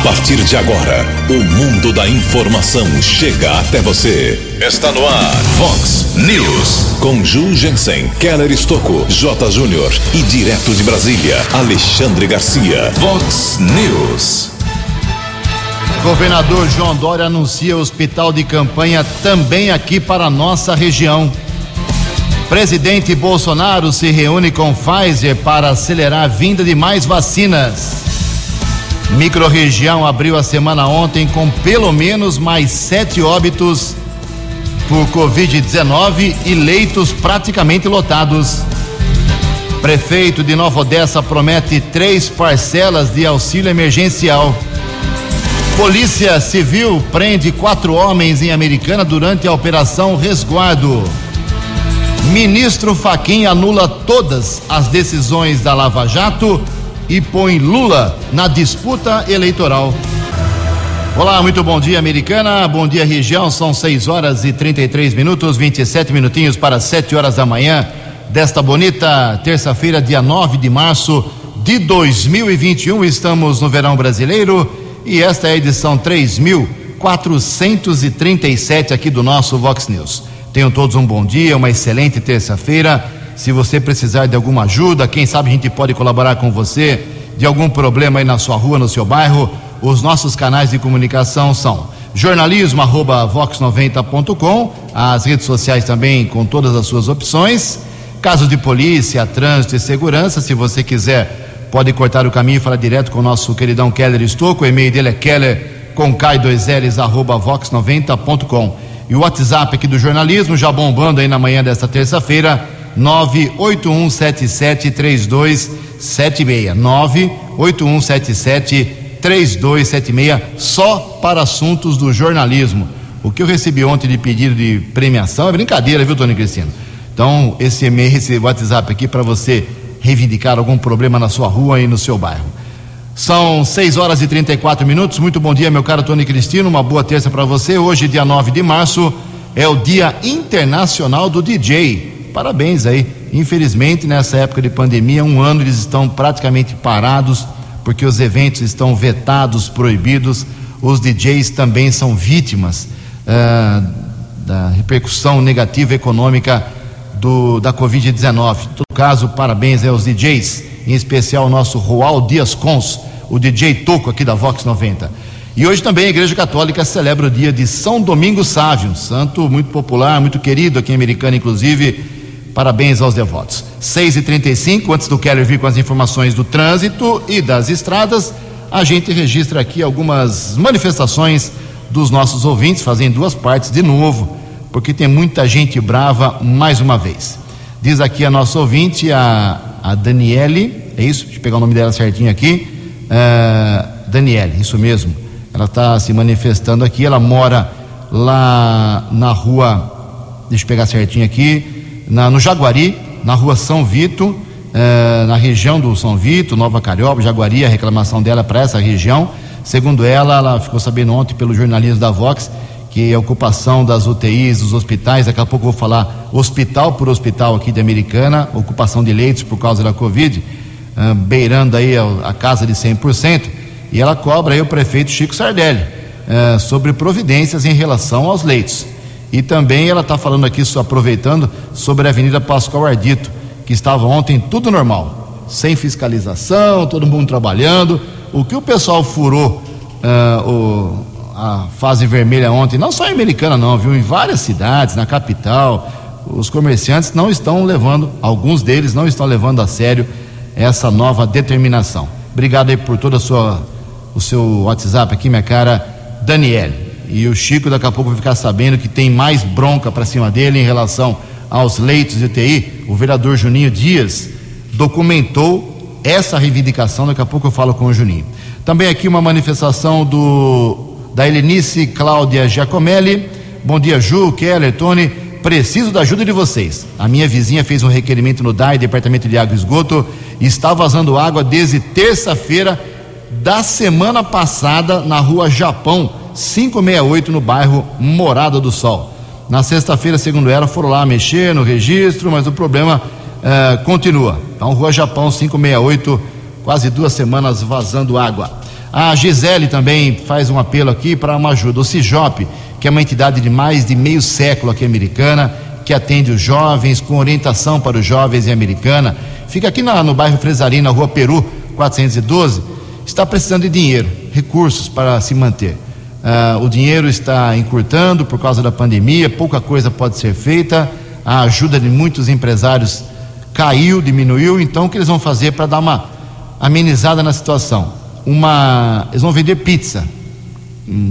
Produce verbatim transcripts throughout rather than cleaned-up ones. A partir de agora, o mundo da informação chega até você. Está no ar, Vox News. Com Ju Jensen, Keller Stocco, J. Júnior e direto de Brasília, Alexandre Garcia. Vox News. Governador João Dória anuncia hospital de campanha também aqui para a nossa região. Presidente Bolsonaro se reúne com Pfizer para acelerar a vinda de mais vacinas. Microrregião abriu a semana ontem com pelo menos mais sete óbitos por covid dezenove e leitos praticamente lotados. Prefeito de Nova Odessa promete três parcelas de auxílio emergencial. Polícia Civil prende quatro homens em Americana durante a Operação Resguardo. Ministro Fachin anula todas as decisões da Lava Jato e põe Lula na disputa eleitoral. Olá, muito bom dia, Americana. Bom dia, região. São seis horas e trinta e três minutos, vinte e sete minutinhos para sete horas da manhã desta bonita terça-feira, dia nove de março de dois mil e vinte e um. Estamos no verão brasileiro e esta é a edição três mil quatrocentos e trinta e sete aqui do nosso Vox News. Tenham todos um bom dia, uma excelente terça-feira. Se você precisar de alguma ajuda, quem sabe a gente pode colaborar com você, de algum problema aí na sua rua, no seu bairro, os nossos canais de comunicação são jornalismo, arroba vox noventa ponto com, as redes sociais também com todas as suas opções, casos de polícia, trânsito e segurança, se você quiser pode cortar o caminho e falar direto com o nosso queridão Keller Stocco, o e-mail dele é keller com k e dois l's, arroba vox noventa ponto com. E o WhatsApp aqui do jornalismo, já bombando aí na manhã desta terça-feira, nove oito um sete sete três dois sete seis, nove oito um sete sete três dois sete seis, só para assuntos do jornalismo. O que eu recebi ontem de pedido de premiação é brincadeira, viu, Tony Cristina? Então, esse e-mail, esse WhatsApp aqui para você reivindicar algum problema na sua rua e no seu bairro. São seis horas e trinta e quatro minutos. Muito bom dia, meu caro Tony Cristino. Uma boa terça para você. Hoje, dia nove de março, é o Dia Internacional do D J. Parabéns aí. Infelizmente, nessa época de pandemia, um ano eles estão praticamente parados, porque os eventos estão vetados, proibidos. Os D Js também são vítimas uh, da repercussão negativa econômica do, da covid dezenove. Em todo caso, parabéns aí aos D Js, em especial o nosso Roal Dias Cons, o D J Toco aqui da Vox noventa. E hoje também a Igreja Católica celebra o dia de São Domingos Sávio, um santo muito popular, muito querido aqui em Americana, inclusive. Parabéns aos devotos. seis e trinta e cinco, antes do Keller vir com as informações do trânsito e das estradas, a gente registra aqui algumas manifestações dos nossos ouvintes, fazem duas partes de novo, porque tem muita gente brava mais uma vez. Diz aqui a nossa ouvinte, a, a Daniele, é isso? Deixa eu pegar o nome dela certinho aqui. Uh, Daniele, isso mesmo. Ela está se manifestando aqui, ela mora lá na rua, deixa eu pegar certinho aqui, Na, no Jaguari, na rua São Vito, eh, na região do São Vito, Nova Carioba, Jaguari. A reclamação dela é para essa região. Segundo ela, ela ficou sabendo ontem pelo jornalismo da Vox que a ocupação das U T Is, dos hospitais, daqui a pouco eu vou falar hospital por hospital aqui de Americana, ocupação de leitos por causa da Covid, eh, beirando aí a, a casa de cem por cento, e ela cobra aí o prefeito Chico Sardelli eh, sobre providências em relação aos leitos. E também ela está falando aqui, só aproveitando, sobre a Avenida Pascoal Ardito, que estava ontem tudo normal, sem fiscalização, todo mundo trabalhando. O que o pessoal furou uh, o, a fase vermelha ontem, não só em Americana não, viu, em várias cidades, na capital, os comerciantes não estão levando, alguns deles não estão levando a sério essa nova determinação. Obrigado aí por todo a sua, o seu WhatsApp aqui, minha cara Daniele. E o Chico daqui a pouco vai ficar sabendo que tem mais bronca para cima dele em relação aos leitos de U T I. O vereador Juninho Dias documentou essa reivindicação, daqui a pouco eu falo com o Juninho. Também aqui uma manifestação do, da Helenice Cláudia Giacomelli. Bom dia, Ju, Keller, Tony, preciso da ajuda de vocês. A minha vizinha fez um requerimento no D A E, Departamento de Água e Esgoto, e está vazando água desde terça-feira da semana passada na rua Japão quinhentos e sessenta e oito, no bairro Morada do Sol. Na sexta-feira, segundo ela, foram lá mexer no registro, mas o problema eh, continua. Então, rua Japão quinhentos e sessenta e oito, quase duas semanas vazando água. A Gisele também faz um apelo aqui para uma ajuda. O CIJOP, que é uma entidade de mais de meio século aqui americana, que atende os jovens, com orientação para os jovens em Americana, fica aqui na, no bairro Fresarina, na rua Peru, quatrocentos e doze, está precisando de dinheiro, recursos para se manter. Uh, o dinheiro está encurtando por causa da pandemia, pouca coisa pode ser feita, a ajuda de muitos empresários caiu, diminuiu, então o que eles vão fazer para dar uma amenizada na situação? Uma, eles vão vender pizza,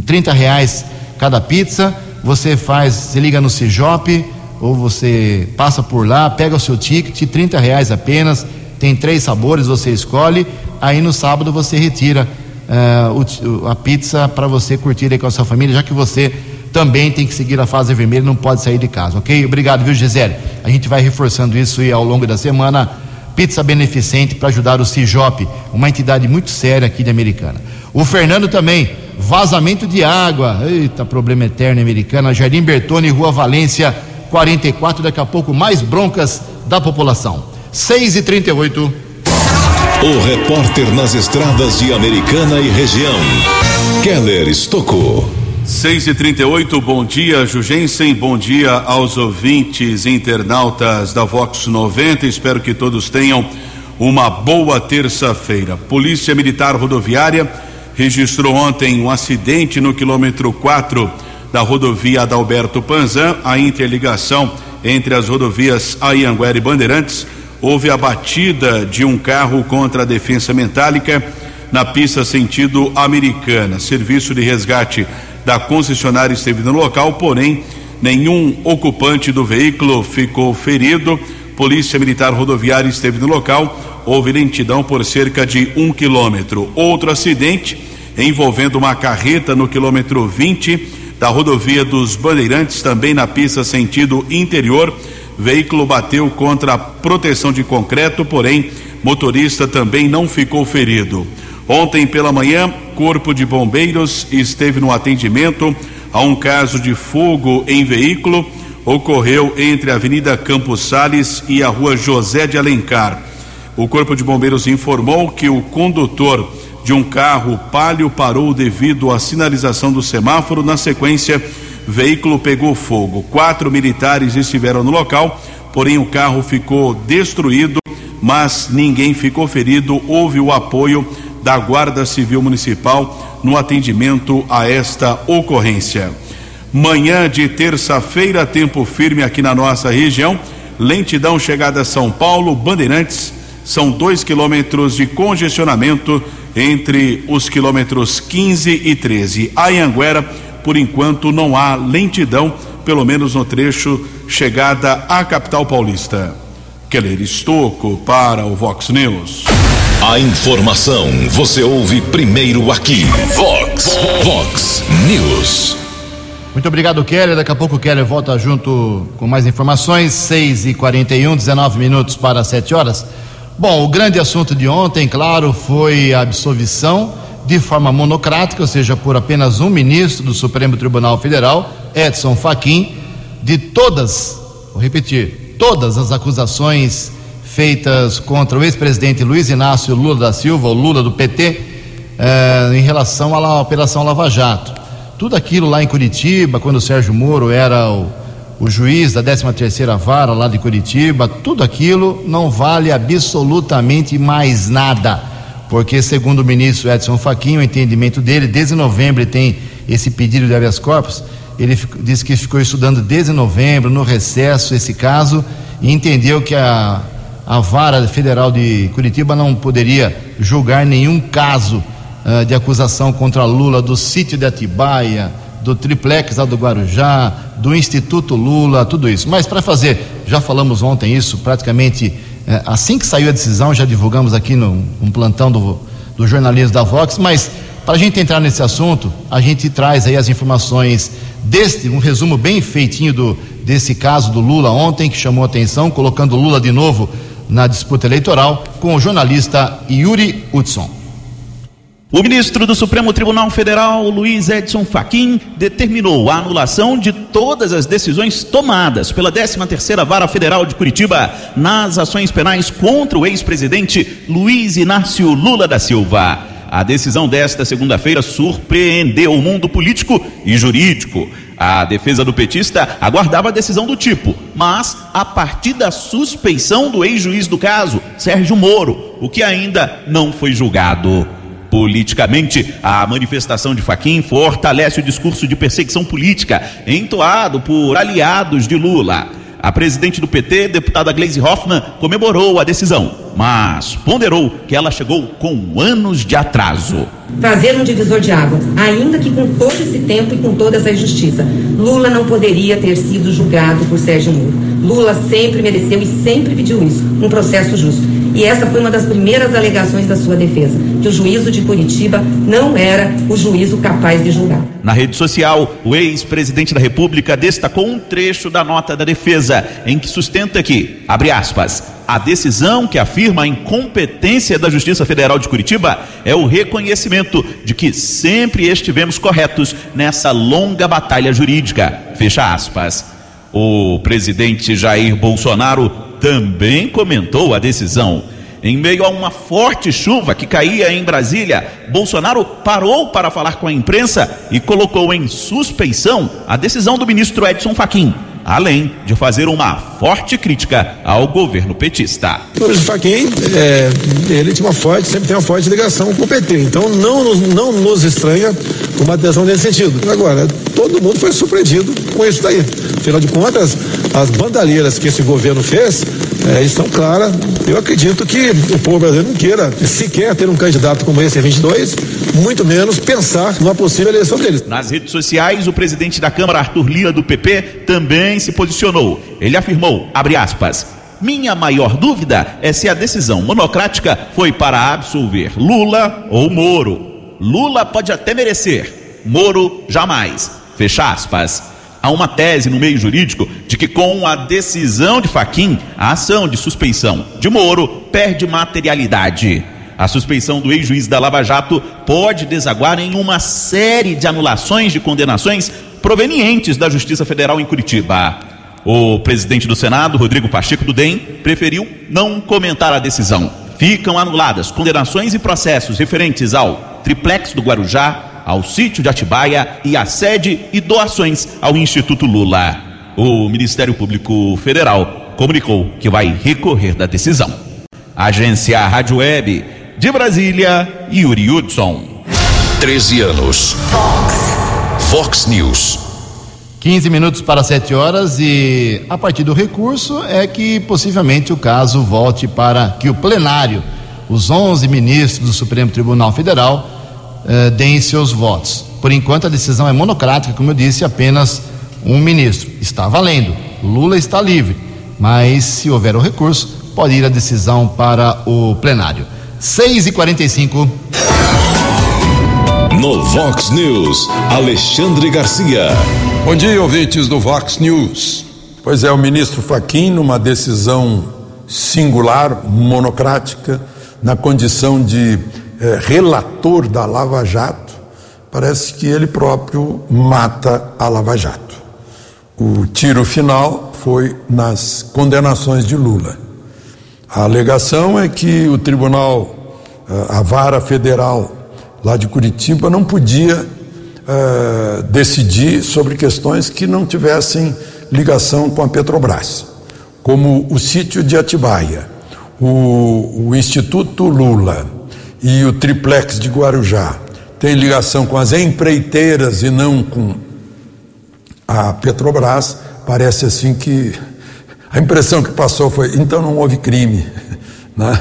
trinta reais cada pizza, você faz, se liga no CIJOP, ou você passa por lá, pega o seu ticket, trinta reais apenas, tem três sabores, você escolhe, aí no sábado você retira uh, o, a pizza para você curtir aí com a sua família, já que você também tem que seguir a fase vermelha, não pode sair de casa, ok? Obrigado, viu, Gisele? A gente vai reforçando isso e ao longo da semana, pizza beneficente para ajudar o CIJOP, uma entidade muito séria aqui de Americana. O Fernando também, vazamento de água, eita, problema eterno em Americana, Jardim Bertone, Rua Valência, quarenta e quatro, daqui a pouco mais broncas da população. seis e trinta e oito. O repórter nas estradas de Americana e região, Keller Stocco. seis e trinta e oito, bom dia, Ju Jensen, bom dia aos ouvintes internautas da Vox noventa, espero que todos tenham uma boa terça-feira. Polícia Militar Rodoviária registrou ontem um acidente no quilômetro quatro da rodovia Adalberto Panzan, a interligação entre as rodovias Anhanguera e Bandeirantes. Houve a batida de um carro contra a defensa metálica na pista sentido Americana. Serviço de resgate da concessionária esteve no local, porém nenhum ocupante do veículo ficou ferido. Polícia Militar Rodoviária esteve no local, houve lentidão por cerca de um quilômetro. Outro acidente envolvendo uma carreta no quilômetro vinte da rodovia dos Bandeirantes, também na pista sentido interior, veículo bateu contra a proteção de concreto, porém motorista também não ficou ferido. Ontem pela manhã, Corpo de Bombeiros esteve no atendimento a um caso de fogo em veículo, ocorreu entre a Avenida Campos Sales e a Rua José de Alencar. O Corpo de Bombeiros informou que o condutor de um carro palio parou devido à sinalização do semáforo. Na sequência, veículo pegou fogo. Quatro militares estiveram no local, porém o carro ficou destruído, mas ninguém ficou ferido. Houve o apoio da Guarda Civil Municipal no atendimento a esta ocorrência. Manhã de terça-feira, tempo firme aqui na nossa região. Lentidão chegada a São Paulo, Bandeirantes. São dois quilômetros de congestionamento entre os quilômetros quinze e treze. Anhanguera, por enquanto, não há lentidão, pelo menos no trecho chegada à capital paulista. Keller Stocco para o Vox News. A informação você ouve primeiro aqui. Vox, Vox News. Muito obrigado, Keller. Daqui a pouco o Keller volta junto com mais informações. seis e quarenta e um, dezenove minutos para sete horas. Bom, o grande assunto de ontem, claro, foi a absolvição de forma monocrática, ou seja, por apenas um ministro do Supremo Tribunal Federal, Edson Fachin, de todas, vou repetir, todas as acusações feitas contra o ex-presidente Luiz Inácio Lula da Silva, o Lula do P T, eh, em relação à Operação Lava Jato. Tudo aquilo lá em Curitiba, quando o Sérgio Moro era o o juiz da décima terceira vara lá de Curitiba, tudo aquilo não vale absolutamente mais nada, porque segundo o ministro Edson Fachin, o entendimento dele, desde novembro ele tem esse pedido de habeas corpus, ele ficou, disse que ficou estudando desde novembro, no recesso, esse caso, e entendeu que a, a vara federal de Curitiba não poderia julgar nenhum caso uh, de acusação contra Lula do sítio de Atibaia, do triplex lá do Guarujá, do Instituto Lula, tudo isso. Mas para fazer, já falamos ontem isso, praticamente eh, assim que saiu a decisão, já divulgamos aqui no um plantão do, do jornalismo da Vox, mas para a gente entrar nesse assunto, a gente traz aí as informações deste, um resumo bem feitinho do, desse caso do Lula ontem, que chamou atenção, colocando Lula de novo na disputa eleitoral, com o jornalista Yuri Hudson. O ministro do Supremo Tribunal Federal, Luiz Edson Fachin, determinou a anulação de todas as decisões tomadas pela décima terceira Vara Federal de Curitiba nas ações penais contra o ex-presidente Luiz Inácio Lula da Silva. A decisão desta segunda-feira surpreendeu o mundo político e jurídico. A defesa do petista aguardava a decisão do tipo, mas a partir da suspeição do ex-juiz do caso, Sérgio Moro, o que ainda não foi julgado. Politicamente, a manifestação de Fachin fortalece o discurso de perseguição política entoado por aliados de Lula. A presidente do P T, deputada Gleisi Hoffmann, comemorou a decisão, mas ponderou que ela chegou com anos de atraso. Fazer um divisor de água, ainda que com todo esse tempo e com toda essa injustiça. Lula não poderia ter sido julgado por Sérgio Moro. Lula sempre mereceu e sempre pediu isso, um processo justo. E essa foi uma das primeiras alegações da sua defesa, que o juízo de Curitiba não era o juízo capaz de julgar. Na rede social, o ex-presidente da República destacou um trecho da nota da defesa, em que sustenta que, abre aspas, a decisão que afirma a incompetência da Justiça Federal de Curitiba é o reconhecimento de que sempre estivemos corretos nessa longa batalha jurídica, fecha aspas. O presidente Jair Bolsonaro também comentou a decisão. Em meio a uma forte chuva que caía em Brasília, Bolsonaro parou para falar com a imprensa e colocou em suspeição a decisão do ministro Edson Fachin, além de fazer uma forte crítica ao governo petista. O ministro Fachin, é, ele tinha uma forte, sempre tem uma forte ligação com o P T, então não, não nos estranha uma decisão nesse sentido. Agora, todo mundo foi surpreendido com isso daí. Afinal de contas, as bandalheiras que esse governo fez é, estão claras. Eu acredito que o povo brasileiro não queira sequer ter um candidato como esse em vinte e dois, muito menos pensar numa possível eleição deles. Nas redes sociais, o presidente da Câmara, Arthur Lira, do P P, também se posicionou. Ele afirmou, abre aspas, minha maior dúvida é se a decisão monocrática foi para absolver Lula ou Moro. Lula pode até merecer, Moro jamais, fecha aspas. Há uma tese no meio jurídico de que com a decisão de Fachin, a ação de suspeição de Moro perde materialidade. A suspeição do ex-juiz da Lava Jato pode desaguar em uma série de anulações de condenações provenientes da Justiça Federal em Curitiba. O presidente do Senado, Rodrigo Pacheco, do D E M, preferiu não comentar a decisão. Ficam anuladas condenações e processos referentes ao triplex do Guarujá, ao sítio de Atibaia e à sede e doações ao Instituto Lula. O Ministério Público Federal comunicou que vai recorrer da decisão. Agência Rádio Web de Brasília, Yuri Hudson. treze anos. Fox. Vox News. quinze minutos para sete horas e a partir do recurso é que possivelmente o caso volte para que o plenário, os onze ministros do Supremo Tribunal Federal, Uh, deem seus votos. Por enquanto a decisão é monocrática, como eu disse, apenas um ministro. Está valendo, Lula está livre, mas se houver o recurso, pode ir a decisão para o plenário. seis e quarenta e cinco. No Vox News, Alexandre Garcia. Bom dia, ouvintes do Vox News. Pois é, o ministro Fachin, numa decisão singular, monocrática, na condição de É, relator da Lava Jato, parece que ele próprio mata a Lava Jato. O tiro final foi nas condenações de Lula. A alegação é que o tribunal, a vara federal lá de Curitiba, não podia uh, decidir sobre questões que não tivessem ligação com a Petrobras, como o sítio de Atibaia, o, o Instituto Lula e o triplex de Guarujá tem ligação com as empreiteiras e não com a Petrobras. Parece assim que a impressão que passou foi, então não houve crime, né?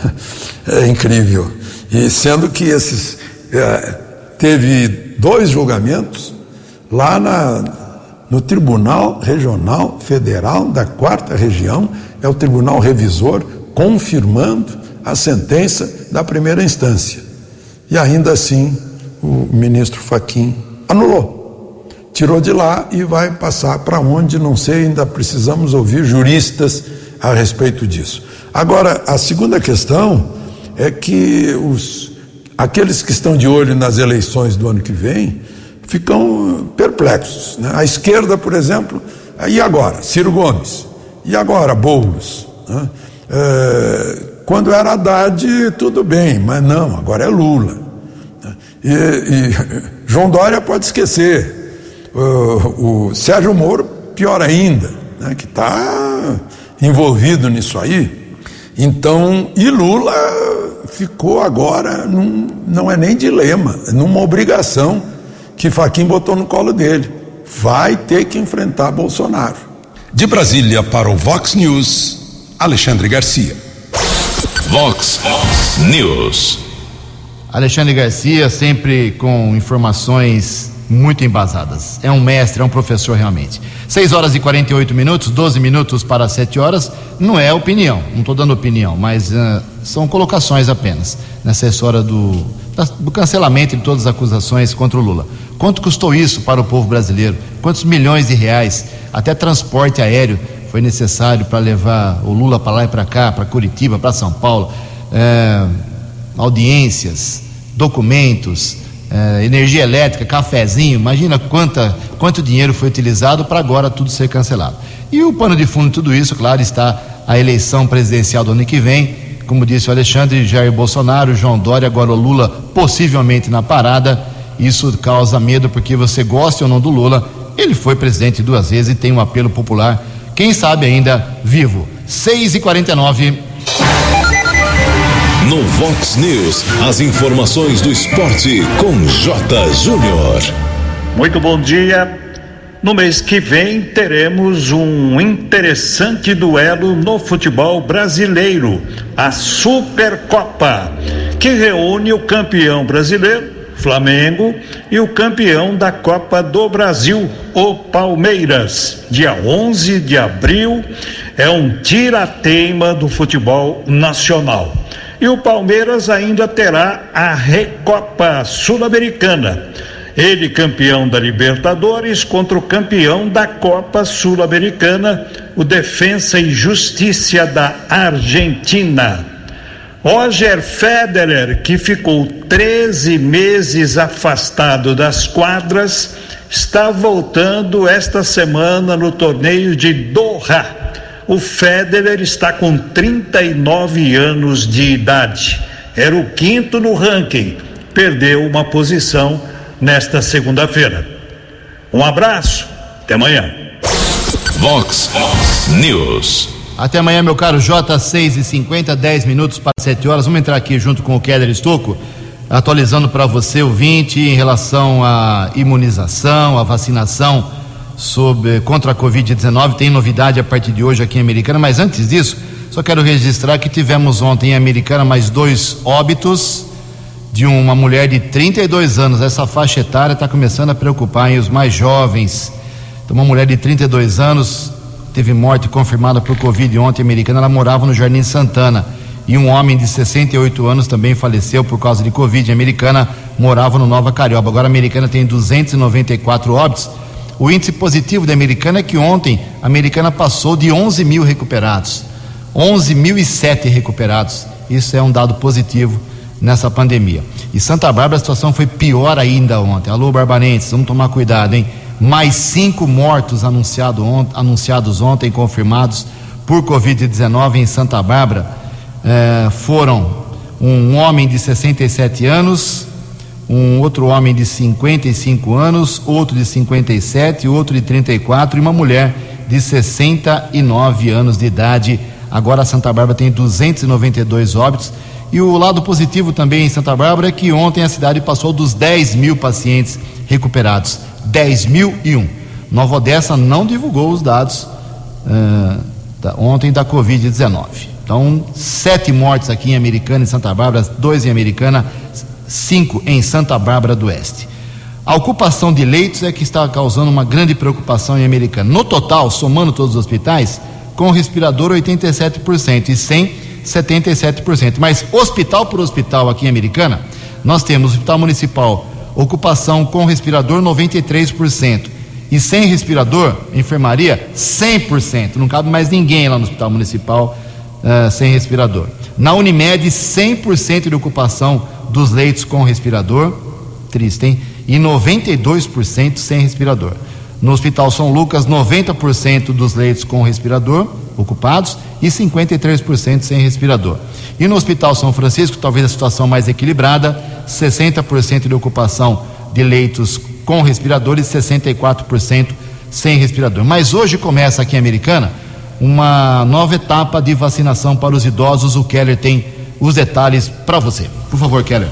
É incrível. E sendo que esses é, teve dois julgamentos lá na, no Tribunal Regional Federal da quarta região, é o Tribunal Revisor confirmando a sentença da primeira instância. E ainda assim o ministro Fachin anulou, tirou de lá e vai passar para onde, não sei, ainda precisamos ouvir juristas a respeito disso. Agora, a segunda questão é que os, aqueles que estão de olho nas eleições do ano que vem ficam perplexos, né? A esquerda, por exemplo, e agora? Ciro Gomes, e agora? Boulos, né? É, quando era Haddad, tudo bem, mas não, agora é Lula. E, e João Dória pode esquecer. O, o Sérgio Moro, pior ainda, né, que está envolvido nisso aí. Então, e Lula ficou agora, num, não é nem dilema, é numa obrigação que Fachin botou no colo dele. Vai ter que enfrentar Bolsonaro. De Brasília para o Vox News, Alexandre Garcia. Vox News. Alexandre Garcia, sempre com informações muito embasadas. É um mestre, é um professor realmente. seis horas e quarenta e oito minutos, doze minutos para sete horas. Não é opinião, não estou dando opinião, mas uh, são colocações apenas nessa história do, do cancelamento de todas as acusações contra o Lula. Quanto custou isso para o povo brasileiro? Quantos milhões de reais? Até transporte aéreo foi necessário para levar o Lula para lá e para cá, para Curitiba, para São Paulo. É, audiências, documentos, é, energia elétrica, cafezinho. Imagina quanta, quanto dinheiro foi utilizado para agora tudo ser cancelado. E o pano de fundo de tudo isso, claro, está a eleição presidencial do ano que vem. Como disse o Alexandre, Jair Bolsonaro, João Dória, agora o Lula possivelmente na parada. Isso causa medo, porque você gosta ou não do Lula, ele foi presidente duas vezes e tem um apelo popular, quem sabe ainda vivo. seis e quarenta e nove. No Vox News, as informações do esporte com J. Júnior. Muito bom dia. No mês que vem teremos um interessante duelo no futebol brasileiro, a Supercopa, que reúne o campeão brasileiro Flamengo e o campeão da Copa do Brasil, o Palmeiras. Dia onze de abril é um tira-teima do futebol nacional. E o Palmeiras ainda terá a Recopa Sul-Americana. Ele campeão da Libertadores contra o campeão da Copa Sul-Americana, o Defensa e Justiça da Argentina. Roger Federer, que ficou treze meses afastado das quadras, está voltando esta semana no torneio de Doha. O Federer está com trinta e nove anos de idade. Era o quinto no ranking. Perdeu uma posição nesta segunda-feira. Um abraço, até amanhã. Vox News. Até amanhã, meu caro J, seis e cinquenta, dez minutos para sete horas. Vamos entrar aqui junto com o Keller Stocco, atualizando para você, ouvinte, em relação à imunização, à vacinação sobre, contra a covid dezenove. Tem novidade a partir de hoje aqui em Americana, mas antes disso, só quero registrar que tivemos ontem em Americana mais dois óbitos de uma mulher de trinta e dois anos. Essa faixa etária está começando a preocupar hein, os mais jovens. Então, uma mulher de trinta e dois anos... teve morte confirmada por Covid ontem, Americana. Ela morava no Jardim Santana. E um homem de sessenta e oito anos também faleceu por causa de Covid. Americana, morava no Nova Carioba. Agora a Americana tem duzentos e noventa e quatro óbitos. O índice positivo da Americana é que ontem a Americana passou de onze mil recuperados. onze mil e sete recuperados. Isso é um dado positivo nessa pandemia. E Santa Bárbara, a situação foi pior ainda ontem. Alô, barbarenses, vamos tomar cuidado, hein? Mais cinco mortos anunciado ont- anunciados ontem, confirmados por covid dezenove em Santa Bárbara. Eh, foram um homem de sessenta e sete anos, um outro homem de cinquenta e cinco anos, outro de cinquenta e sete, outro de trinta e quatro e uma mulher de sessenta e nove anos de idade. Agora Santa Bárbara tem duzentos e noventa e dois óbitos. E o lado positivo também em Santa Bárbara é que ontem a cidade passou dos dez mil pacientes recuperados. dez mil e um. Nova Odessa não divulgou os dados uh, da, ontem da covid dezenove. Então, sete mortes aqui em Americana e Santa Bárbara, dois em Americana, cinco em Santa Bárbara do Oeste. A ocupação de leitos é que está causando uma grande preocupação em Americana. No total, somando todos os hospitais, com respirador oitenta e sete por cento e sem setenta e sete por cento. Mas hospital por hospital aqui em Americana, nós temos o Hospital Municipal, ocupação com respirador noventa e três por cento e sem respirador, enfermaria cem por cento, não cabe mais ninguém lá no Hospital Municipal uh, sem respirador. Na Unimed, cem por cento de ocupação dos leitos com respirador, triste, hein? E noventa e dois por cento sem respirador. No Hospital São Lucas, noventa por cento dos leitos com respirador ocupados e cinquenta e três por cento sem respirador. E no Hospital São Francisco, talvez a situação mais equilibrada, sessenta por cento de ocupação de leitos com respiradores e sessenta e quatro por cento sem respirador. Mas hoje começa aqui em Americana uma nova etapa de vacinação para os idosos. O Keller tem os detalhes para você. Por favor, Keller.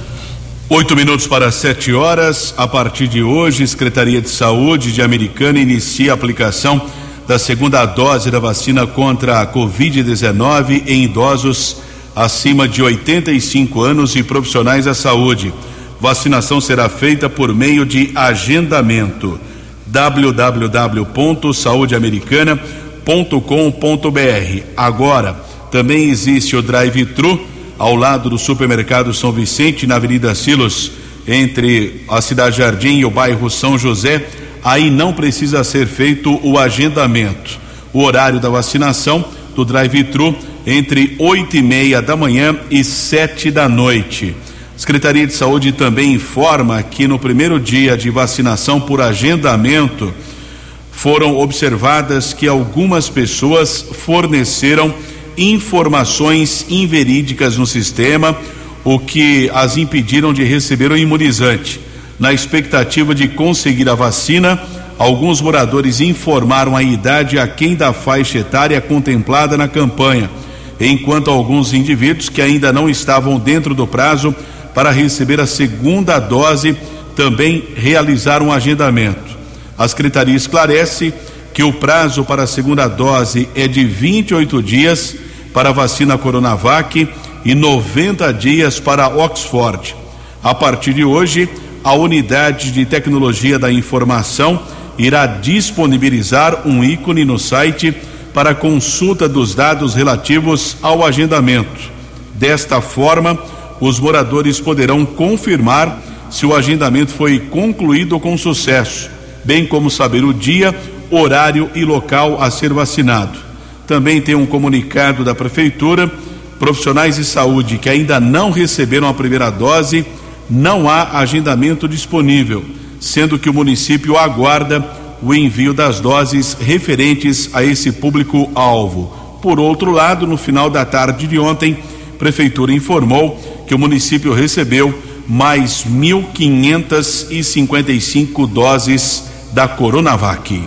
Oito minutos para sete horas. A partir de hoje, a Secretaria de Saúde de Americana inicia a aplicação da segunda dose da vacina contra a covid dezenove em idosos acima de oitenta e cinco anos e profissionais da saúde. Vacinação será feita por meio de agendamento. w w w ponto saúde americana ponto com ponto b r. Agora, também existe o drive-thru ao lado do supermercado São Vicente, na Avenida Silos, entre a Cidade Jardim e o bairro São José. Aí não precisa ser feito o agendamento. O horário da vacinação do drive-thru entre oito e meia da manhã e sete da noite. A Secretaria de Saúde também informa que no primeiro dia de vacinação por agendamento foram observadas que algumas pessoas forneceram informações inverídicas no sistema, o que as impediram de receber o imunizante. Na expectativa de conseguir a vacina, alguns moradores informaram a idade aquém da faixa etária contemplada na campanha, enquanto alguns indivíduos que ainda não estavam dentro do prazo para receber a segunda dose também realizaram um agendamento. A Secretaria esclarece que o prazo para a segunda dose é de vinte e oito dias para a vacina Coronavac e noventa dias para Oxford. A partir de hoje, a Unidade de Tecnologia da Informação irá disponibilizar um ícone no site para consulta dos dados relativos ao agendamento. Desta forma, os moradores poderão confirmar se o agendamento foi concluído com sucesso, bem como saber o dia, horário e local a ser vacinado. Também tem um comunicado da Prefeitura: profissionais de saúde que ainda não receberam a primeira dose, não há agendamento disponível, sendo que o município aguarda o envio das doses referentes a esse público-alvo. Por outro lado, no final da tarde de ontem, a Prefeitura informou que o município recebeu mais mil quinhentas e cinquenta e cinco doses da Coronavac.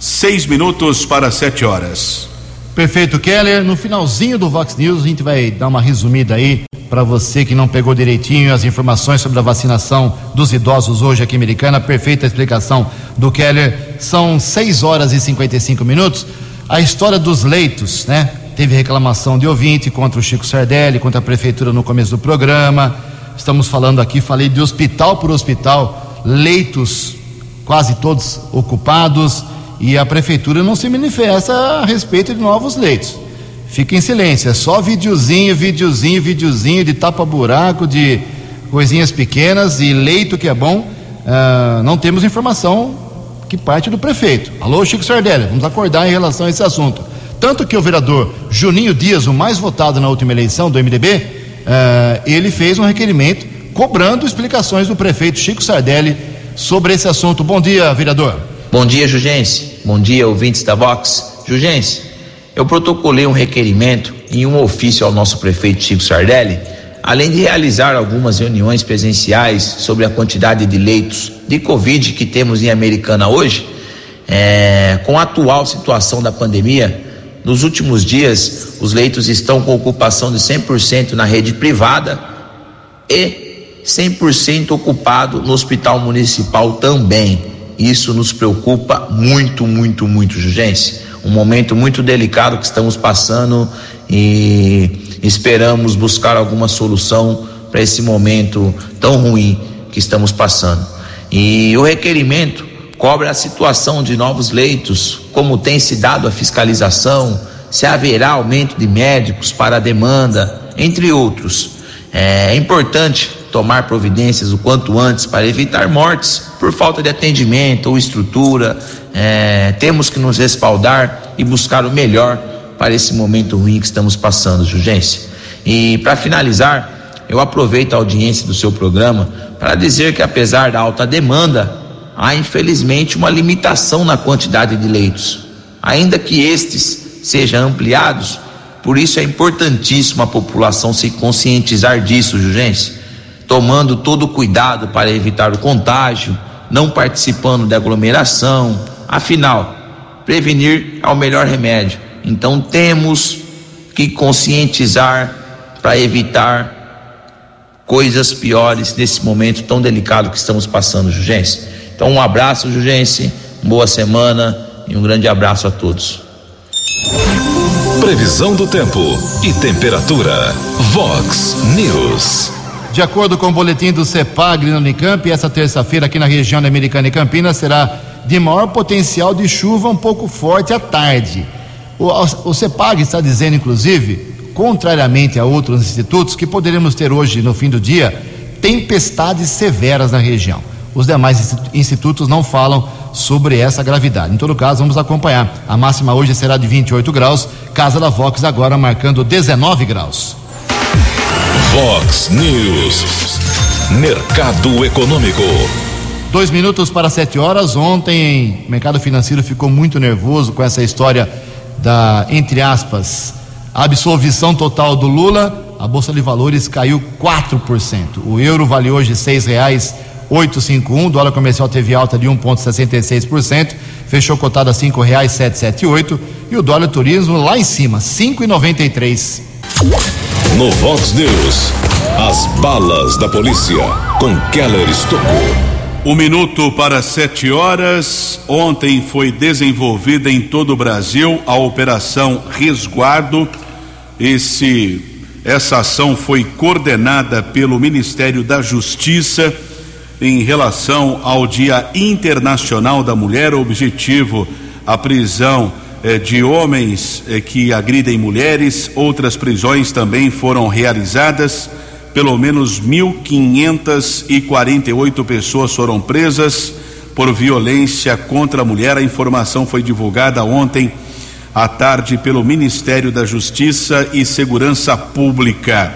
Seis minutos para sete horas. Perfeito, Keller. No finalzinho do Vox News, a gente vai dar uma resumida aí para você que não pegou direitinho as informações sobre a vacinação dos idosos hoje aqui em Americana. Perfeita explicação do Keller. São seis horas e cinquenta e cinco minutos. A história dos leitos, né? Teve reclamação de ouvinte contra o Chico Sardelli, contra a prefeitura no começo do programa. Estamos falando aqui, falei de hospital por hospital, leitos quase todos ocupados, e a prefeitura não se manifesta a respeito de novos leitos. Fica em silêncio, é só videozinho, videozinho, videozinho de tapa-buraco, de coisinhas pequenas, e leito que é bom. Uh, não temos informação que parte do prefeito. Alô, Chico Sardelli, vamos acordar em relação a esse assunto. Tanto que o vereador Juninho Dias, o mais votado na última eleição do M D B, uh, ele fez um requerimento cobrando explicações do prefeito Chico Sardelli sobre esse assunto. Bom dia, vereador. Bom dia, Ju Jensen. Bom dia, ouvintes da Vox. Ju Jensen, eu protocolei um requerimento em um ofício ao nosso prefeito Chico Sardelli, além de realizar algumas reuniões presenciais sobre a quantidade de leitos de Covid que temos em Americana hoje, é, com a atual situação da pandemia. Nos últimos dias, os leitos estão com ocupação de cem por cento na rede privada e cem por cento ocupado no hospital municipal também. Isso nos preocupa muito, muito, muito, Ju Jensen. Um momento muito delicado que estamos passando e esperamos buscar alguma solução para esse momento tão ruim que estamos passando. E o requerimento cobra a situação de novos leitos, como tem se dado a fiscalização, se haverá aumento de médicos para a demanda, entre outros. É importante tomar providências o quanto antes para evitar mortes por falta de atendimento ou estrutura. É, temos que nos respaldar e buscar o melhor para esse momento ruim que estamos passando, Ju Jensen. E para finalizar, eu aproveito a audiência do seu programa para dizer que, apesar da alta demanda, há infelizmente uma limitação na quantidade de leitos, ainda que estes sejam ampliados. Por isso é importantíssimo a população se conscientizar disso, Ju Jensen. tomando todo cuidado para evitar o contágio, não participando de aglomeração. Afinal, prevenir é o melhor remédio. Então temos que conscientizar para evitar coisas piores nesse momento tão delicado que estamos passando, Ju Jensen. Então um abraço, Ju Jensen, boa semana e um grande abraço a todos. Previsão do tempo e temperatura. Vox News. De acordo com o boletim do Cepagri no Unicamp, essa terça-feira aqui na região da Americana e Campinas será de maior potencial de chuva um pouco forte à tarde. O, o Cepagri está dizendo, inclusive, contrariamente a outros institutos, que poderemos ter hoje, no fim do dia, tempestades severas na região. Os demais institutos não falam sobre essa gravidade. Em todo caso, vamos acompanhar. A máxima hoje será de vinte e oito graus, casa da Vox agora marcando dezenove graus. Vox News, mercado econômico. Dois minutos para sete horas. Ontem o mercado financeiro ficou muito nervoso com essa história da, entre aspas, absolvição total do Lula. A Bolsa de Valores caiu quatro por cento. O euro vale hoje seis reais e oitocentos e cinquenta e um. O dólar comercial teve alta de um vírgula sessenta e seis por cento. Fechou cotado a cinco reais e setecentos e setenta e oito. E o dólar turismo lá em cima, cinco reais e noventa e três. No Vox News, as balas da polícia com Keller Stocco. Um minuto para sete horas. Ontem foi desenvolvida em todo o Brasil a Operação Resguardo. Esse, essa ação foi coordenada pelo Ministério da Justiça em relação ao Dia Internacional da Mulher. O objetivo, a prisão eh, de homens eh, que agridem mulheres. Outras prisões também foram realizadas. Pelo menos mil quinhentas e quarenta e oito pessoas foram presas por violência contra a mulher. A informação foi divulgada ontem à tarde pelo Ministério da Justiça e Segurança Pública.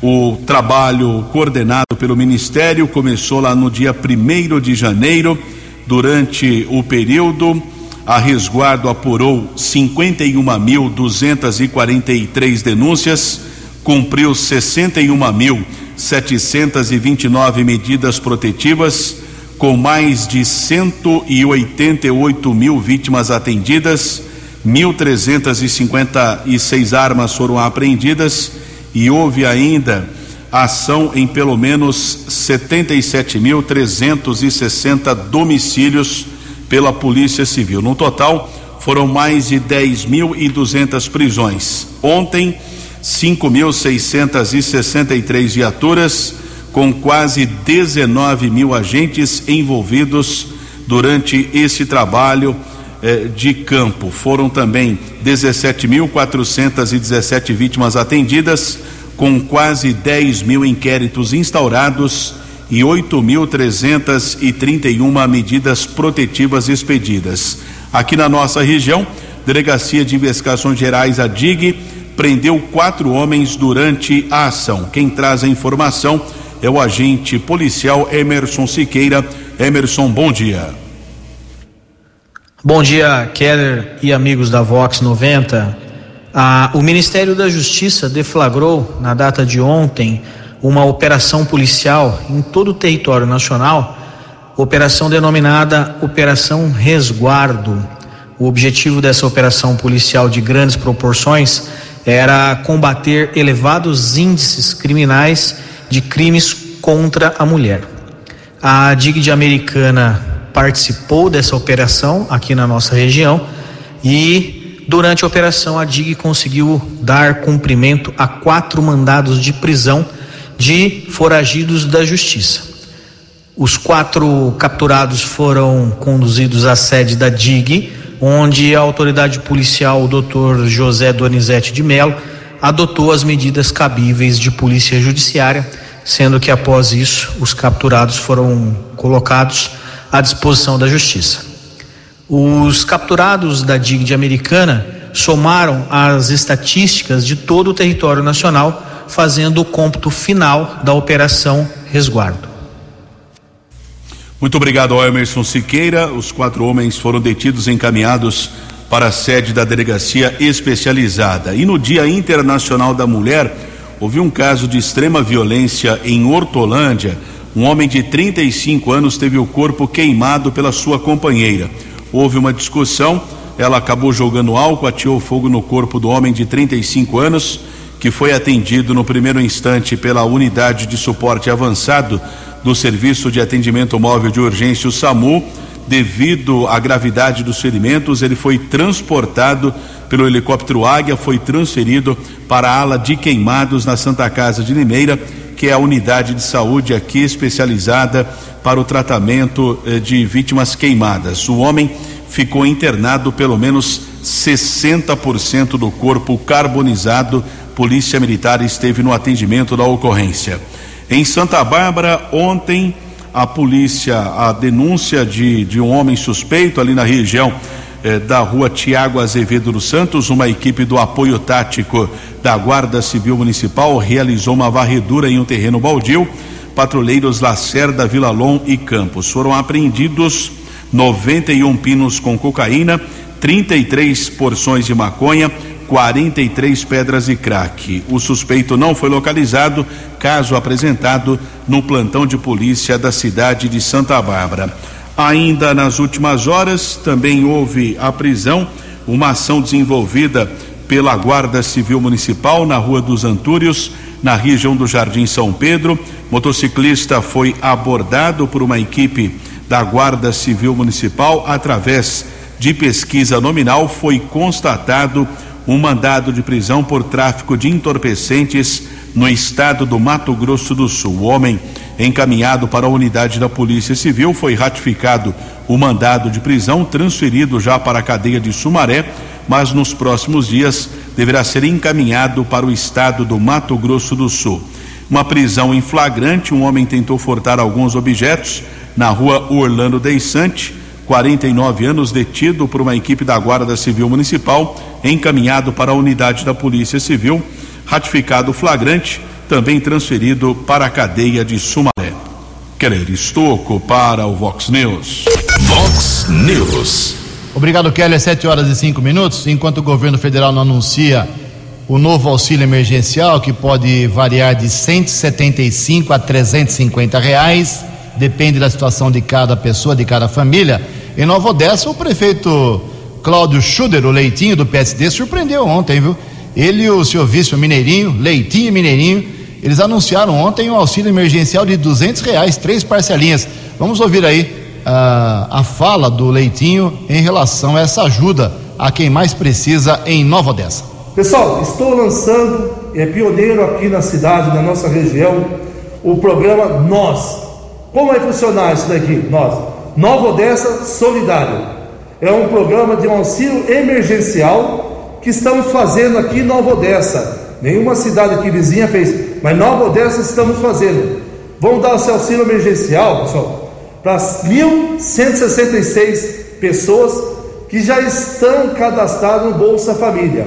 O trabalho coordenado pelo Ministério começou lá no dia primeiro de janeiro. Durante o período, a Resguardo apurou cinquenta e um mil duzentas e quarenta e três denúncias, cumpriu sessenta e um mil setecentas e vinte e nove medidas protetivas, com mais de cento e oitenta e oito mil vítimas atendidas, mil trezentas e cinquenta e seis armas foram apreendidas e houve ainda ação em pelo menos setenta e sete mil trezentos e sessenta domicílios pela Polícia Civil. No total, foram mais de dez mil e duzentas prisões. Ontem, cinco mil seiscentas e sessenta e três viaturas, com quase dezenove mil agentes envolvidos durante esse trabalho eh, de campo. Foram também dezessete mil quatrocentas e dezessete vítimas atendidas, com quase dez mil inquéritos instaurados e oito mil trezentas e trinta e uma medidas protetivas expedidas. Aqui na nossa região, Delegacia de Investigações Gerais, a D I G, prendeu quatro homens durante a ação. Quem traz a informação é o agente policial Emerson Siqueira. Emerson, bom dia. Bom dia, Keller e amigos da Vox noventa. Ah, o Ministério da Justiça deflagrou, na data de ontem, uma operação policial em todo o território nacional, operação denominada Operação Resguardo. O objetivo dessa operação policial de grandes proporções era combater elevados índices criminais de crimes contra a mulher. A D I G de Americana participou dessa operação aqui na nossa região e durante a operação a D I G conseguiu dar cumprimento a quatro mandados de prisão de foragidos da justiça. Os quatro capturados foram conduzidos à sede da D I G, onde a autoridade policial, o doutor José Donizete de Mello, adotou as medidas cabíveis de polícia judiciária, sendo que após isso, os capturados foram colocados à disposição da justiça. Os capturados da D I G de Americana somaram as estatísticas de todo o território nacional, fazendo o cômputo final da Operação Resguardo. Muito obrigado ao Emerson Siqueira. Os quatro homens foram detidos e encaminhados para a sede da delegacia especializada. E no Dia Internacional da Mulher, houve um caso de extrema violência em Hortolândia. Um homem de trinta e cinco anos teve o corpo queimado pela sua companheira. Houve uma discussão, ela acabou jogando álcool, ateou fogo no corpo do homem de trinta e cinco anos, que foi atendido no primeiro instante pela unidade de suporte avançado do Serviço de Atendimento Móvel de Urgência, o SAMU. Devido à gravidade dos ferimentos, ele foi transportado pelo helicóptero Águia, foi transferido para a ala de queimados na Santa Casa de Limeira, que é a unidade de saúde aqui especializada para o tratamento de vítimas queimadas. O homem ficou internado, pelo menos sessenta por cento do corpo carbonizado. Polícia Militar esteve no atendimento da ocorrência. Em Santa Bárbara, ontem, a polícia, a denúncia de, de um homem suspeito ali na região eh, da rua Tiago Azevedo dos Santos, uma equipe do apoio tático da Guarda Civil Municipal realizou uma varredura em um terreno baldio. Patrulheiros Lacerda, Vilalon e Campos. Foram apreendidos noventa e um pinos com cocaína, trinta e três porções de maconha, quarenta e três pedras e crack. O suspeito não foi localizado, caso apresentado no plantão de polícia da cidade de Santa Bárbara. Ainda nas últimas horas, também houve a prisão, uma ação desenvolvida pela Guarda Civil Municipal na Rua dos Antúrios, na região do Jardim São Pedro. Motociclista foi abordado por uma equipe da Guarda Civil Municipal. Através de pesquisa nominal, foi constatado um mandado de prisão por tráfico de entorpecentes no estado do Mato Grosso do Sul. O homem, encaminhado para a unidade da Polícia Civil, foi ratificado o mandado de prisão, transferido já para a cadeia de Sumaré, mas nos próximos dias deverá ser encaminhado para o estado do Mato Grosso do Sul. Uma prisão em flagrante, um homem tentou furtar alguns objetos na rua Orlando Deissante, quarenta e nove anos, detido por uma equipe da Guarda Civil Municipal, encaminhado para a unidade da Polícia Civil, ratificado flagrante, também transferido para a cadeia de Sumaré. Keller Stocco para o Vox News. Vox News. Obrigado, Keller. sete horas e cinco minutos. Enquanto o governo federal não anuncia o novo auxílio emergencial, que pode variar de cento e setenta e cinco reais a trezentos e cinquenta reais, depende da situação de cada pessoa, de cada família. Em Nova Odessa, o prefeito Cláudio Schuder, o Leitinho do P S D, surpreendeu ontem, viu? Ele e o seu vice, o Mineirinho, Leitinho e Mineirinho, eles anunciaram ontem um auxílio emergencial de duzentos reais, três parcelinhas. Vamos ouvir aí a, a fala do Leitinho em relação a essa ajuda a quem mais precisa em Nova Odessa. Pessoal, estou lançando, é pioneiro aqui na cidade, na nossa região, o programa Nós. Como vai funcionar isso daqui? Nós, Nova Odessa Solidária. É um programa de um auxílio emergencial que estamos fazendo aqui em Nova Odessa. Nenhuma cidade aqui vizinha fez, mas Nova Odessa estamos fazendo. Vamos dar esse auxílio emergencial, pessoal, para mil cento e sessenta e seis pessoas que já estão cadastradas no Bolsa Família.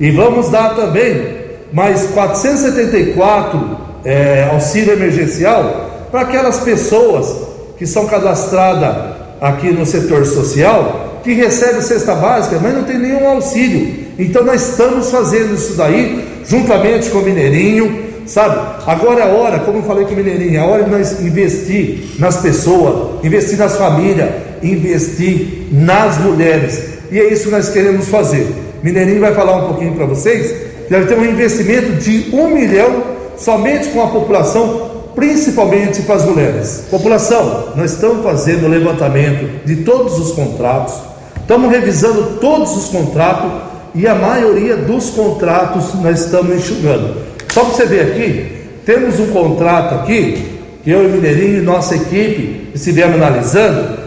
E vamos dar também mais quatrocentos e setenta e quatro é, auxílio emergencial para aquelas pessoas que são cadastradas aqui no setor social, que recebe cesta básica, mas não tem nenhum auxílio. Então nós estamos fazendo isso daí, juntamente com o Mineirinho, sabe? Agora é a hora, como eu falei com o Mineirinho, é a hora de nós investir nas pessoas, investir nas famílias, investir nas mulheres. E é isso que nós queremos fazer. Mineirinho vai falar um pouquinho para vocês, deve ter um investimento de um milhão somente com a população, principalmente para as mulheres. População, nós estamos fazendo o levantamento de todos os contratos, estamos revisando todos os contratos e a maioria dos contratos nós estamos enxugando. Só para você ver aqui, temos um contrato aqui, que eu e o Mineirinho e nossa equipe estivemos analisando.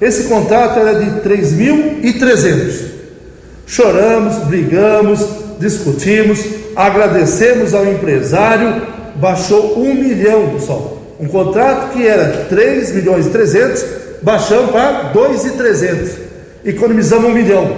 Esse contrato era de três mil e trezentos. Choramos, brigamos, discutimos, agradecemos ao empresário, baixou um milhão, pessoal. Um contrato que era três milhões e trezentos, baixamos para dois milhões e trezentos. Economizamos um milhão.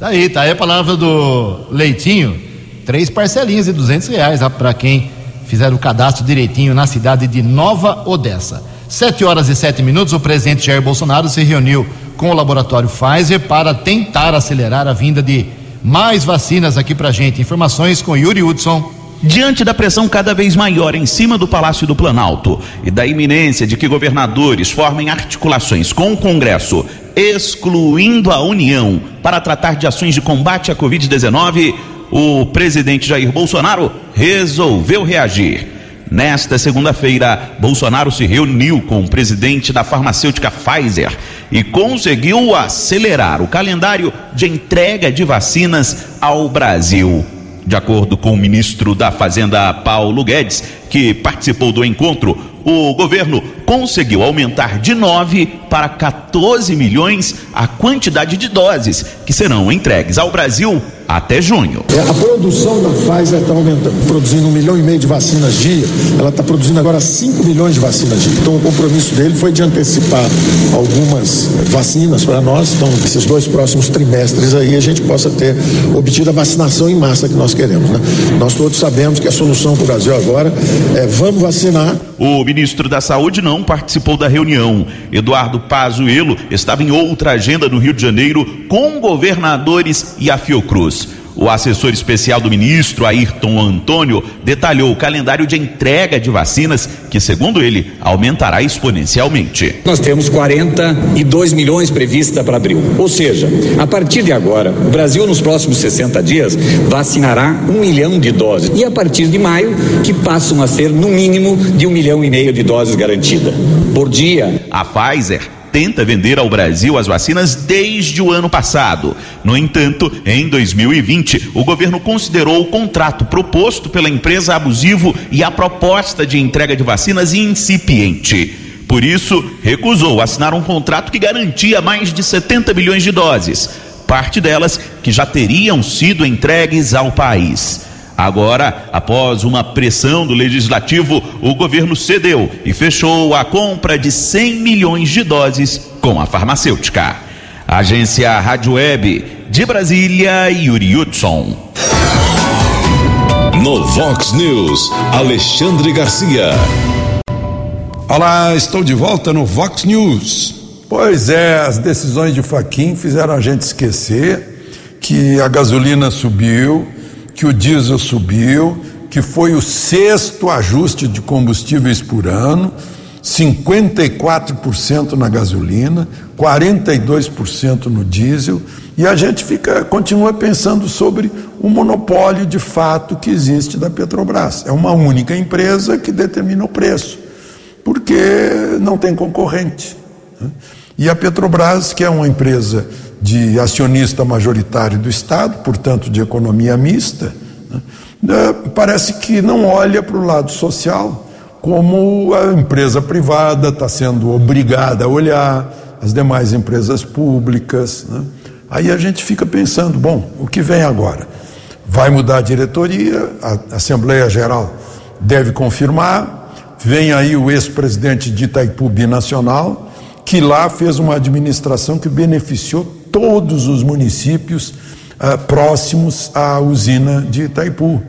Tá aí, tá aí a palavra do Leitinho. Três parcelinhas de duzentos reais, ah, para quem fizer o cadastro direitinho na cidade de Nova Odessa. sete horas e sete minutos, o presidente Jair Bolsonaro se reuniu com o laboratório Pfizer para tentar acelerar a vinda de mais vacinas aqui pra gente. Informações com Yuri Hudson. Diante da pressão cada vez maior em cima do Palácio do Planalto e da iminência de que governadores formem articulações com o Congresso, excluindo a União para tratar de ações de combate à covid dezenove, o presidente Jair Bolsonaro resolveu reagir. Nesta segunda-feira, Bolsonaro se reuniu com o presidente da farmacêutica Pfizer e conseguiu acelerar o calendário de entrega de vacinas ao Brasil. De acordo com o ministro da Fazenda, Paulo Guedes, que participou do encontro, o governo conseguiu aumentar de nove para catorze milhões a quantidade de doses que serão entregues ao Brasil até junho. A produção da Pfizer está aumentando, produzindo um milhão e meio de vacinas dia. Ela está produzindo agora cinco milhões de vacinas dia. Então o compromisso dele foi de antecipar algumas vacinas para nós. Então, esses dois próximos trimestres aí a gente possa ter obtido a vacinação em massa que nós queremos, né? Nós todos sabemos que a solução para o Brasil agora é vamos vacinar. O ministro da Saúde não participou da reunião. Eduardo Pazuello estava em outra agenda no Rio de Janeiro com governadores e a Fiocruz. O assessor especial do ministro, Ayrton Antônio, detalhou o calendário de entrega de vacinas que, segundo ele, aumentará exponencialmente. Nós temos quarenta e dois milhões prevista para abril. Ou seja, a partir de agora, o Brasil, nos próximos sessenta dias, vacinará um milhão de doses. E a partir de maio, que passam a ser, no mínimo, de um milhão e meio de doses garantidas por dia. A Pfizer tenta vender ao Brasil as vacinas desde o ano passado. No entanto, em dois mil e vinte, o governo considerou o contrato proposto pela empresa abusivo e a proposta de entrega de vacinas incipiente. Por isso, recusou assinar um contrato que garantia mais de setenta milhões de doses, parte delas que já teriam sido entregues ao país. Agora, após uma pressão do legislativo, o governo cedeu e fechou a compra de cem milhões de doses com a farmacêutica. Agência Rádio Web de Brasília, Yuri Hudson. No Vox News, Alexandre Garcia. Olá, estou de volta no Vox News. Pois é, as decisões de Fachin fizeram a gente esquecer que a gasolina subiu, que o diesel subiu, que foi o sexto ajuste de combustíveis por ano, cinquenta e quatro por cento na gasolina, quarenta e dois por cento no diesel, e a gente fica, continua pensando sobre o monopólio de fato que existe da Petrobras. É uma única empresa que determina o preço, porque não tem concorrente, né? E a Petrobras, que é uma empresa de acionista majoritário do Estado, portanto de economia mista, né, parece que não olha para o lado social, como a empresa privada está sendo obrigada a olhar, as demais empresas públicas, né. Aí a gente fica pensando, bom, o que vem agora? Vai mudar a diretoria, a Assembleia Geral deve confirmar, vem aí o ex-presidente de Itaipu Binacional, que lá fez uma administração que beneficiou todos os municípios uh, próximos à usina de Itaipu.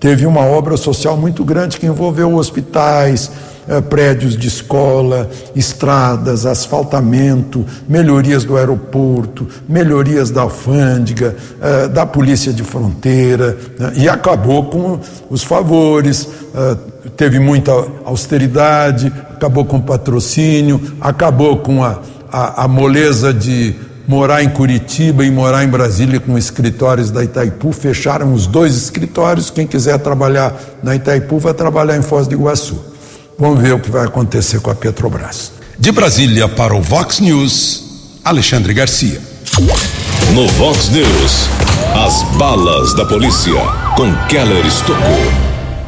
Teve uma obra social muito grande que envolveu hospitais, uh, prédios de escola, estradas, asfaltamento, melhorias do aeroporto, melhorias da alfândega, uh, da polícia de fronteira, né? E acabou com os favores, uh, teve muita austeridade, acabou com patrocínio, acabou com a, a, a moleza de morar em Curitiba e morar em Brasília com escritórios da Itaipu. Fecharam os dois escritórios, quem quiser trabalhar na Itaipu vai trabalhar em Foz do Iguaçu. Vamos ver o que vai acontecer com a Petrobras. De Brasília para o Vox News, Alexandre Garcia. No Vox News, as balas da polícia com Keller Stocco.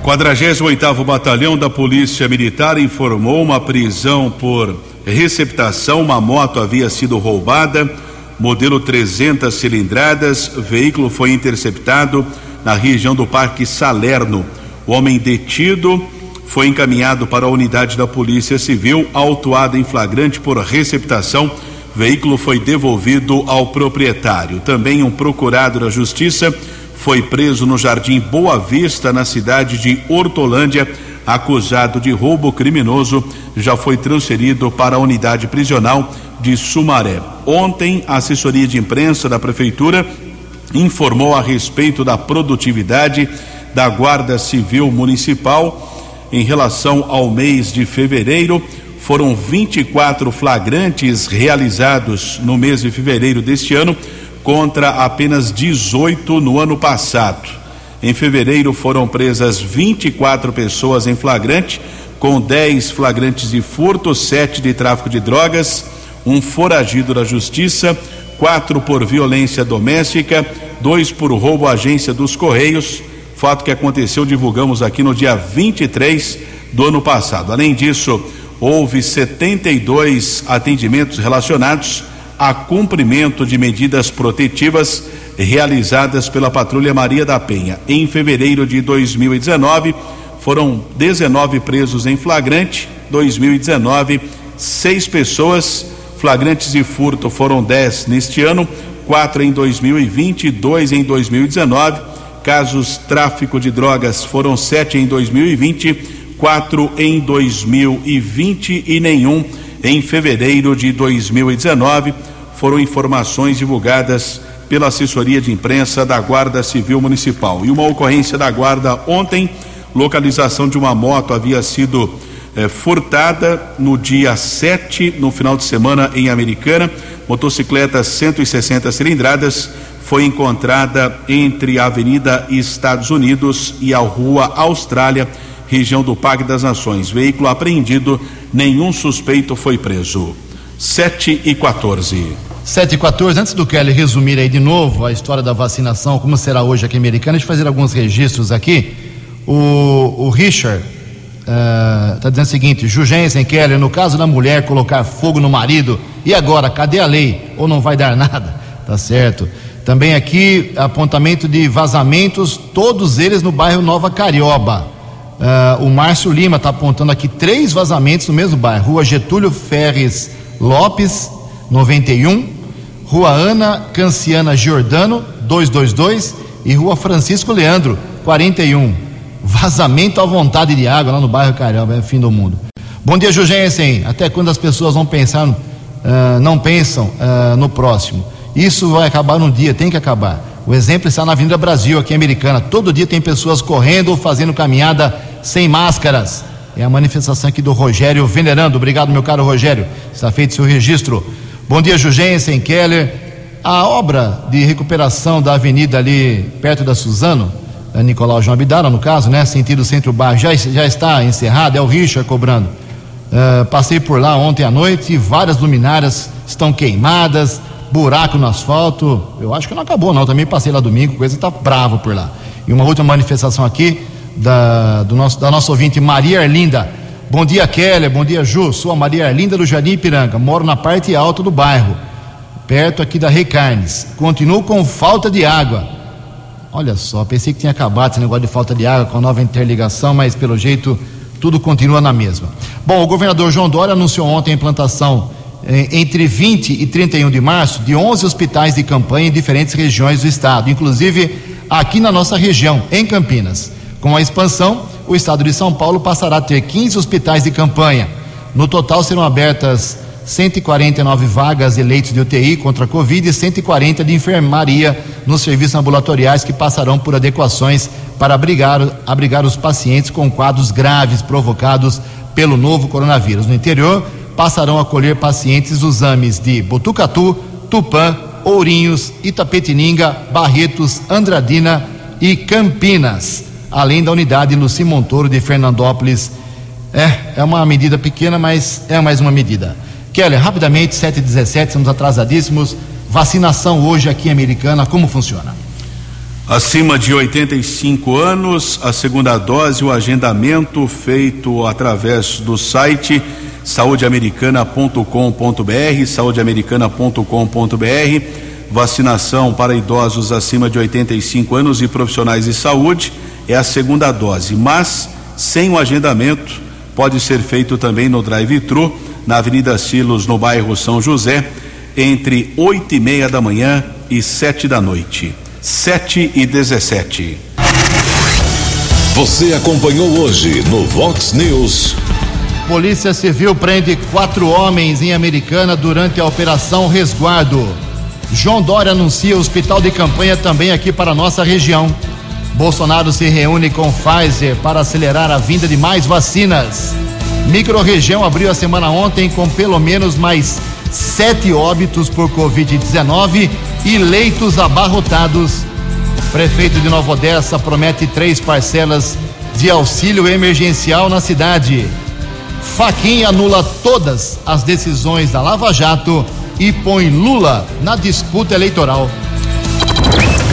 quadragésimo oitavo Batalhão da Polícia Militar informou uma prisão por receptação. Uma moto havia sido roubada, modelo trezentas cilindradas. O veículo foi interceptado na região do Parque Salerno. O homem detido foi encaminhado para a unidade da Polícia Civil, autuado em flagrante por receptação. O veículo foi devolvido ao proprietário. Também um procurado da Justiça foi preso no Jardim Boa Vista, na cidade de Hortolândia, acusado de roubo criminoso, já foi transferido para a unidade prisional de Sumaré. Ontem, a assessoria de imprensa da prefeitura informou a respeito da produtividade da Guarda Civil Municipal em relação ao mês de fevereiro. Foram vinte e quatro flagrantes realizados no mês de fevereiro deste ano, contra apenas dezoito no ano passado. Em fevereiro foram presas vinte e quatro pessoas em flagrante, com dez flagrantes de furto, sete de tráfico de drogas, um foragido da justiça, quatro por violência doméstica, dois por roubo à agência dos Correios, fato que aconteceu, divulgamos aqui no dia vinte e três do ano passado. Além disso, houve setenta e dois atendimentos relacionados a cumprimento de medidas protetivas realizadas pela Patrulha Maria da Penha. Em fevereiro de dois mil e dezenove, foram dezenove presos em flagrante. dois mil e dezenove, seis pessoas. Flagrantes de furto foram dez neste ano, quatro em dois mil e vinte, dois em dois mil e dezenove. Casos tráfico de drogas foram sete em dois mil e vinte, quatro em dois mil e vinte e nenhum em fevereiro de dois mil e dezenove. Foram informações divulgadas pela assessoria de imprensa da Guarda Civil Municipal. E uma ocorrência da Guarda ontem, localização de uma moto havia sido eh, furtada no dia sete, no final de semana, em Americana. Motocicleta cento e sessenta cilindradas foi encontrada entre a Avenida Estados Unidos e a Rua Austrália, região do Parque das Nações. Veículo apreendido, nenhum suspeito foi preso. sete e quatorze. sete e quatorze. Antes do Kelly resumir aí de novo a história da vacinação, como será hoje aqui em Americana, deixa eu fazer alguns registros aqui. O, o Richard está uh, dizendo o seguinte: Ju Jensen, Kelly, no caso da mulher colocar fogo no marido, e agora? Cadê a lei? Ou não vai dar nada? Tá certo. Também aqui, apontamento de vazamentos, todos eles no bairro Nova Carioba. Uh, o Márcio Lima está apontando aqui três vazamentos no mesmo bairro: Rua Getúlio Ferres Lopes, noventa e um, Rua Ana Canciana Giordano, duzentos e vinte e dois, e Rua Francisco Leandro, quarenta e um. Vazamento à vontade de água lá no bairro Carioba, é o fim do mundo. Bom dia, Ju Jensen. Até quando as pessoas vão pensar, uh, não pensam uh, no próximo? Isso vai acabar num dia, tem que acabar. O exemplo está na Avenida Brasil, aqui em Americana. Todo dia tem pessoas correndo ou fazendo caminhada sem máscaras. É a manifestação aqui do Rogério Venerando. Obrigado, meu caro Rogério. Está feito seu registro. Bom dia, Ju Jensen, Keller. A obra de recuperação da avenida ali perto da Suzano, da Nicolau João Abidara, no caso, né? Sentido centro-bairro, já, já está encerrada. É o Richard cobrando. Uh, passei por lá ontem à noite e várias luminárias estão queimadas, buraco no asfalto. Eu acho que não acabou não, também passei lá domingo, coisa tá brava por lá. E uma outra manifestação aqui da, do nosso, da nossa ouvinte Maria Arlinda. Bom dia, Kelly, bom dia, Ju, sou a Maria Arlinda do Jardim Ipiranga, moro na parte alta do bairro, perto aqui da Recarnes, continuo com falta de água. Olha só, pensei que tinha acabado esse negócio de falta de água com a nova interligação, mas pelo jeito tudo continua na mesma. Bom, o governador João Dória anunciou ontem a implantação entre vinte e trinta e um de março de onze hospitais de campanha em diferentes regiões do estado, inclusive aqui na nossa região, em Campinas. Com a expansão, o estado de São Paulo passará a ter quinze hospitais de campanha. No total serão abertas cento e quarenta e nove vagas de leitos de U T I contra a Covid e cento e quarenta de enfermaria nos serviços ambulatoriais, que passarão por adequações para abrigar, abrigar os pacientes com quadros graves provocados pelo novo coronavírus. No interior, passarão a acolher pacientes dos exames de Botucatu, Tupã, Ourinhos, Itapetininga, Barretos, Andradina e Campinas, além da unidade Luci Montoro de Fernandópolis. É, é uma medida pequena, mas é mais uma medida. Keller, rapidamente, sete e dezessete, estamos atrasadíssimos. Vacinação hoje aqui em Americana, como funciona? Acima de oitenta e cinco anos, a segunda dose, o agendamento feito através do site saúde americana ponto com ponto b r, saúde americana ponto com ponto b r. Vacinação para idosos acima de oitenta e cinco anos e profissionais de saúde é a segunda dose, mas sem o agendamento pode ser feito também no drive-thru na Avenida Silos, no bairro São José, entre oito e meia da manhã e sete da noite. Sete e dezessete. Você acompanhou hoje no Vox News. Polícia Civil prende quatro homens em Americana durante a Operação Resguardo. João Dória anuncia hospital de campanha também aqui para a nossa região. Bolsonaro se reúne com Pfizer para acelerar a vinda de mais vacinas. Microrregião abriu a semana ontem com pelo menos mais sete óbitos por covid dezenove e leitos abarrotados. Prefeito de Nova Odessa promete três parcelas de auxílio emergencial na cidade. Fachin anula todas as decisões da Lava Jato e põe Lula na disputa eleitoral.